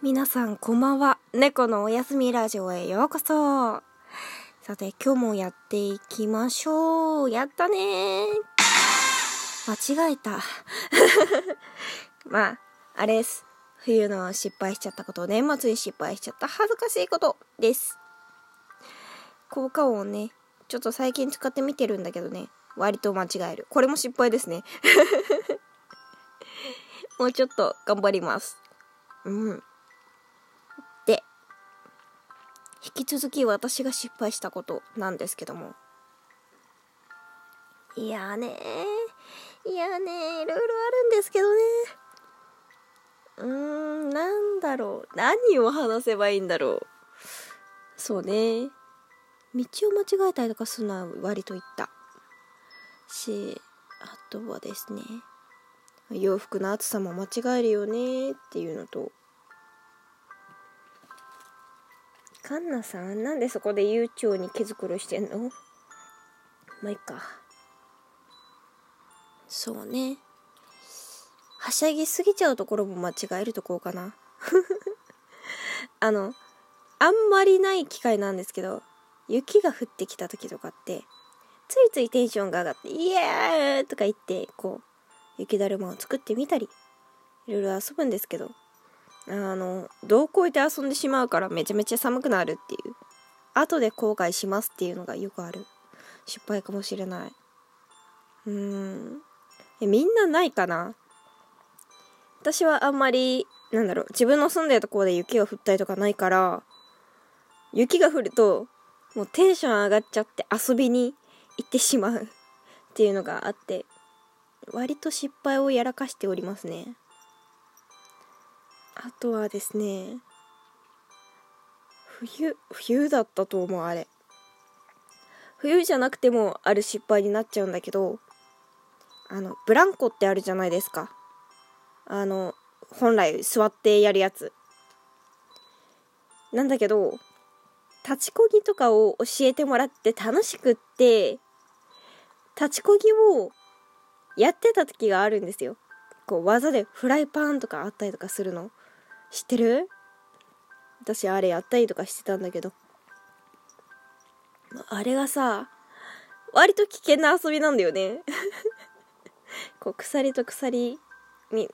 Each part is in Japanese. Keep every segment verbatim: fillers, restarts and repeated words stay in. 皆さんこんばんは。猫のおやすみラジオへようこそ。さて今日もやっていきましょう。やったねー。間違えたまああれです。冬の失敗しちゃったこと、年末に失敗しちゃった恥ずかしいことです。効果音ね、ちょっと最近使ってみてるんだけどね、割と間違える。これも失敗ですねもうちょっと頑張ります。うん引き続き私が失敗したことなんですけども、いやーねーいやーねーいろいろあるんですけどね、うーんなんだろう、何を話せばいいんだろう。そうね、道を間違えたりとかするのは割と言ったし、あとはですね、洋服の厚さも間違えるよねっていうのと、カンナさんなんでそこで悠長に毛づくろいしてんの。まあいいか。そうね、はしゃぎすぎちゃうところも間違えるところかなあのあんまりない機会なんですけど、雪が降ってきた時とかってついついテンションが上がってイエーイとか言ってこう雪だるまを作ってみたりいろいろ遊ぶんですけど、あの道を越えて遊んでしまうからめちゃめちゃ寒くなるっていう、後で後悔しますっていうのがよくある失敗かもしれない。うーんえみんなないかな。私はあんまりなんだろう、自分の住んでるところで雪が降ったりとかないから、雪が降るともうテンション上がっちゃって遊びに行ってしまうっていうのがあって、割と失敗をやらかしておりますね。あとはですね、冬冬だったと思う。あれ冬じゃなくてもある失敗になっちゃうんだけど、あのブランコってあるじゃないですか、あの本来座ってやるやつなんだけど、立ちこぎとかを教えてもらって楽しくって、立ちこぎをやってた時があるんですよ。こう技でフライパンとかあったりとかするの知ってる？私あれやったりとかしてたんだけど、あれがさ割と危険な遊びなんだよねこう鎖と鎖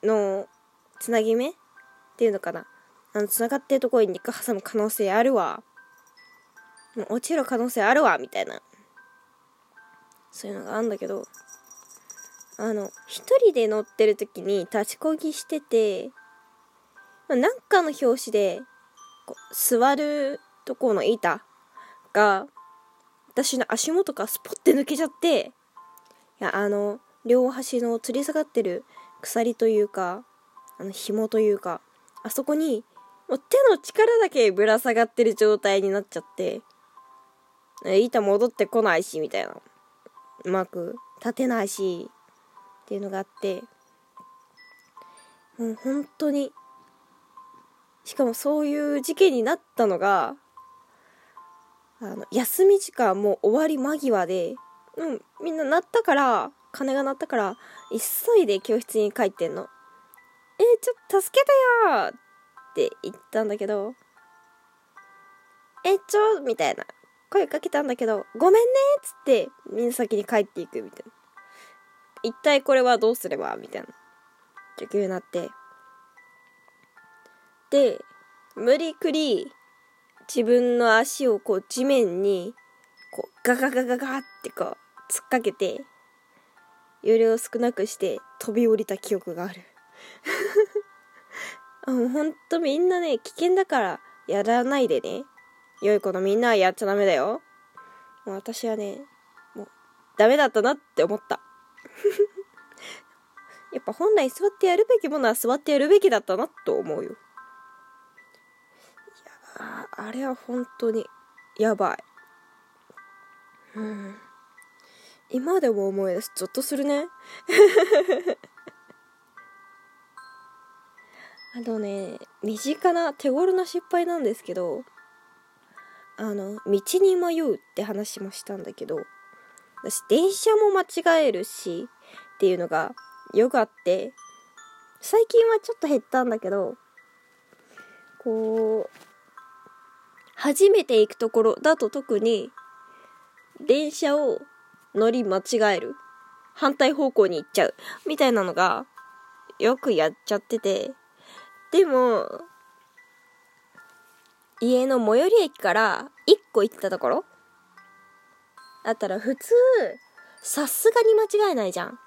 のつなぎ目っていうのかな、あのつながってるところに肉挟む可能性あるわ、もう落ちる可能性あるわみたいな、そういうのがあるんだけど、あの一人で乗ってる時に立ちこぎしてて、なんかの拍子でこう座るところの板が私の足元からスポッて抜けちゃって、いやあの両端の吊り下がってる鎖というかあの紐というか、あそこにもう手の力だけぶら下がってる状態になっちゃって、板戻ってこないしみたいな、うまく立てないしっていうのがあって、もう本当に、しかもそういう事件になったのがあの休み時間もう終わり間際で、うんみんな鳴ったから鐘が鳴ったから急いで教室に帰ってんの。えー、ちょっと助けてよって言ったんだけど、えちょみたいな声かけたんだけど、ごめんねっつってみんな先に帰っていくみたいな。一体これはどうすればみたいな状況になって、で無理くり自分の足をこう地面にこうガガガガガってこう突っかけて揺れを少なくして飛び降りた記憶があるもうほんとみんなね、危険だからやらないでね。良い子のみんなはやっちゃダメだよ。もう私はねもうダメだったなって思ったやっぱ本来座ってやるべきものは座ってやるべきだったなと思うよ。いやあれは本当にやばい。うん今でも思い出す、ゾッとするねあとね、身近な手頃な失敗なんですけど、あの道に迷うって話もしたんだけど、私電車も間違えるしっていうのがよくあって、最近はちょっと減ったんだけど、こう初めて行くところだと特に電車を乗り間違える、反対方向に行っちゃうみたいなのがよくやっちゃってて、でも家の最寄り駅からいっこ行ったところだったら普通さすがに間違えないじゃん。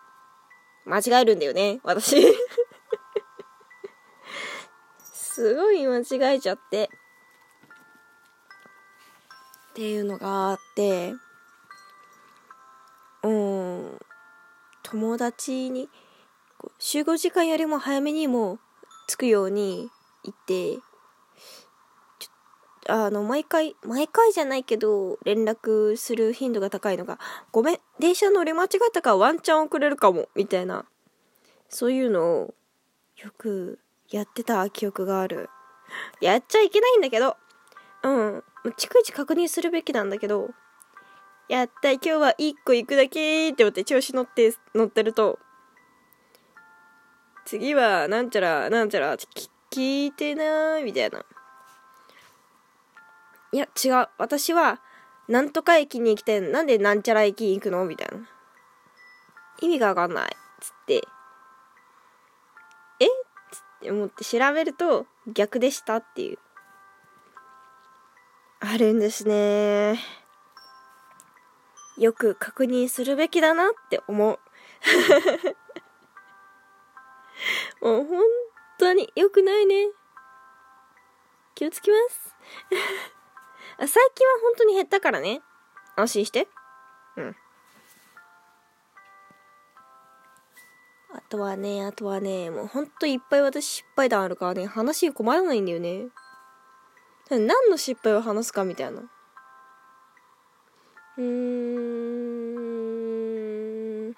間違えるんだよね私すごい間違えちゃってっていうのがあって、うん友達に集合時間よりも早めにもう着くように言って、あの毎回毎回じゃないけど連絡する頻度が高いのが、ごめん電車乗り間違ったからワンチャン遅れるかもみたいな、そういうのをよくやってた記憶がある。やっちゃいけないんだけど、うん逐一確認するべきなんだけど、やった今日は一個行くだけって思って調子乗って乗ってると、次はなんちゃらなんちゃらって聞いてないみたいな。いや違う、私はなんとか駅に行きたいの、なんでなんちゃら駅に行くのみたいな、意味がわかんないっつってえっつって思って調べると逆でしたっていうあるんですね。よく確認するべきだなって思うもう本当に良くないね、気をつけます最近は本当に減ったからね、安心して。うんあとはねあとはねもう本当いっぱい私失敗談あるからね、話困らないんだよね。何の失敗を話すかみたいな、うーん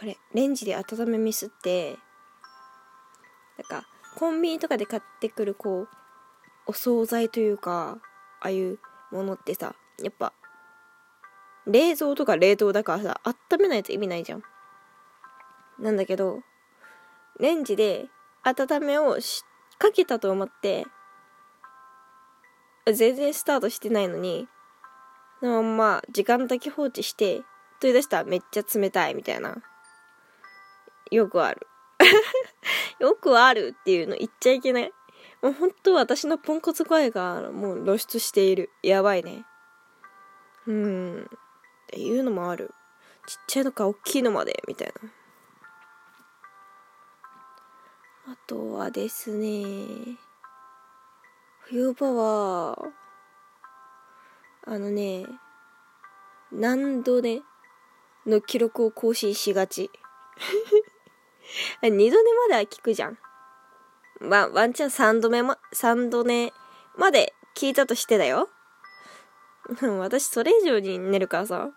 あれレンジで温めミスって、なんかコンビニとかで買ってくるこうお惣菜というかああいうものってさ、やっぱ冷蔵とか冷凍だからさ温めないと意味ないじゃん。なんだけどレンジで温めをしかけたと思って全然スタートしてないのにそのまんま時間だけ放置して取り出したらめっちゃ冷たいみたいな、よくあるよくあるっていうの言っちゃいけない。もう本当私のポンコツ声がもう露出している、やばいね。うーんっていうのもある、ちっちゃいのか大きいのまでみたいな。あとはですね、冬場はあのね何度ねの記録を更新しがち二度寝までは聞くじゃん、ま、ワンチャン三度目ま、三度寝まで聞いたとしてだよ私それ以上に寝るからさ、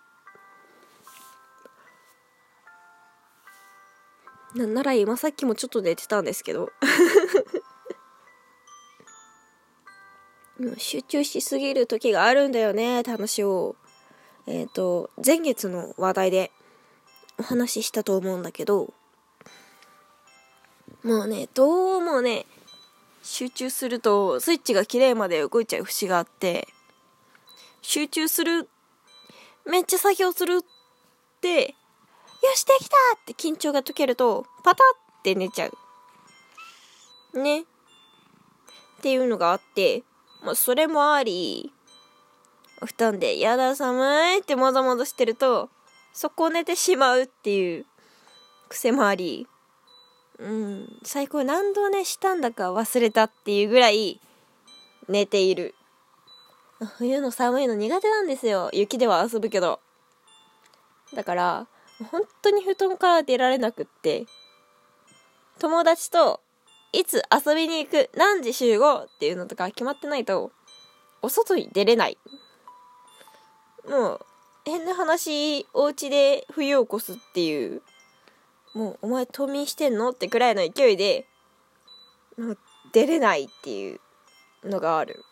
なんなら今さっきもちょっと寝てたんですけど集中しすぎる時があるんだよねって話を、えっと前月の話題でお話ししたと思うんだけど、もうねどうもね集中するとスイッチが綺麗まで動いちゃう節があって、集中するめっちゃ作業するってよしできたって緊張が解けるとパタって寝ちゃうねっていうのがあって、まあそれもありお布団でやだ寒いってもぞもぞしてるとそこを寝てしまうっていう癖もあり、うん最高何度寝したんだか忘れたっていうぐらい寝ている。冬の寒いの苦手なんですよ、雪では遊ぶけど。だから本当に布団から出られなくって、友達といつ遊びに行く何時集合っていうのとか決まってないとお外に出れない。もう変な話お家で冬を越すっていう、もうお前冬眠してんのってくらいの勢いでもう出れないっていうのがある。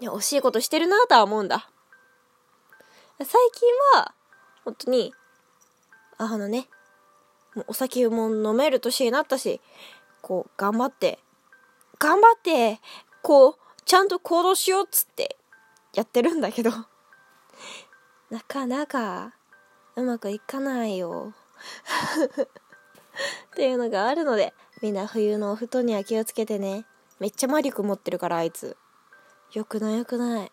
いや惜しいことしてるなとは思うんだ。最近は本当にあのね、もうお酒も飲める年になったし、こう頑張って頑張ってこうちゃんと行動しようっつってやってるんだけどなかなかうまくいかないよっていうのがあるので、みんな冬のお布団には気をつけてね。めっちゃ魔力持ってるから、あいつよくないよくない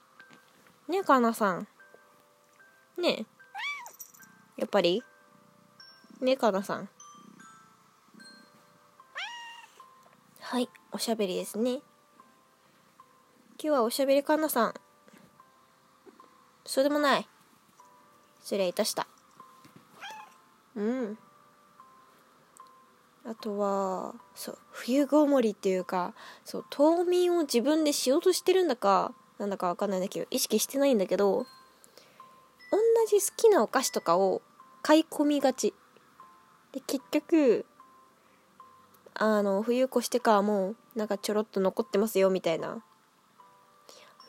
ねえかなさんねえやっぱりねえかなさん。はい、おしゃべりですね。今日はおしゃべりかなさん。そうでもない、失礼いたした。うんあとは、そう、冬ごもりっていうか、そう、冬眠を自分でしようとしてるんだか、なんだかわかんないんだけど、意識してないんだけど、同じ好きなお菓子とかを買い込みがち。で、結局、あの、冬越してからもう、なんかちょろっと残ってますよ、みたいな。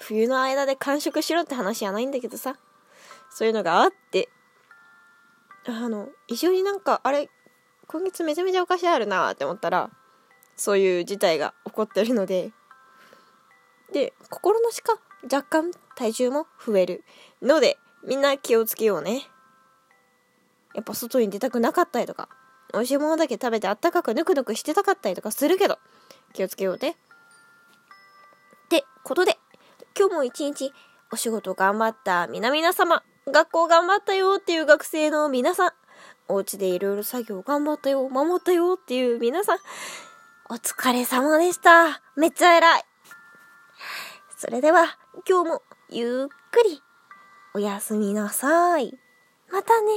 冬の間で完食しろって話じゃないんだけどさ、そういうのがあって、あの、異常になんか、あれ、今月めちゃめちゃお菓子あるなって思ったらそういう事態が起こってるので、で心のしか若干体重も増えるので、みんな気をつけようね。やっぱ外に出たくなかったりとか、美味しいものだけ食べてあったかくぬくぬくしてたかったりとかするけど、気をつけようねってことで、今日も一日お仕事頑張った皆々様、学校頑張ったよっていう学生の皆さん、お家でいろいろ作業頑張ったよ、守ったよっていう皆さん、お疲れ様でした。めっちゃ偉い。それでは今日もゆっくりおやすみなさい。またね。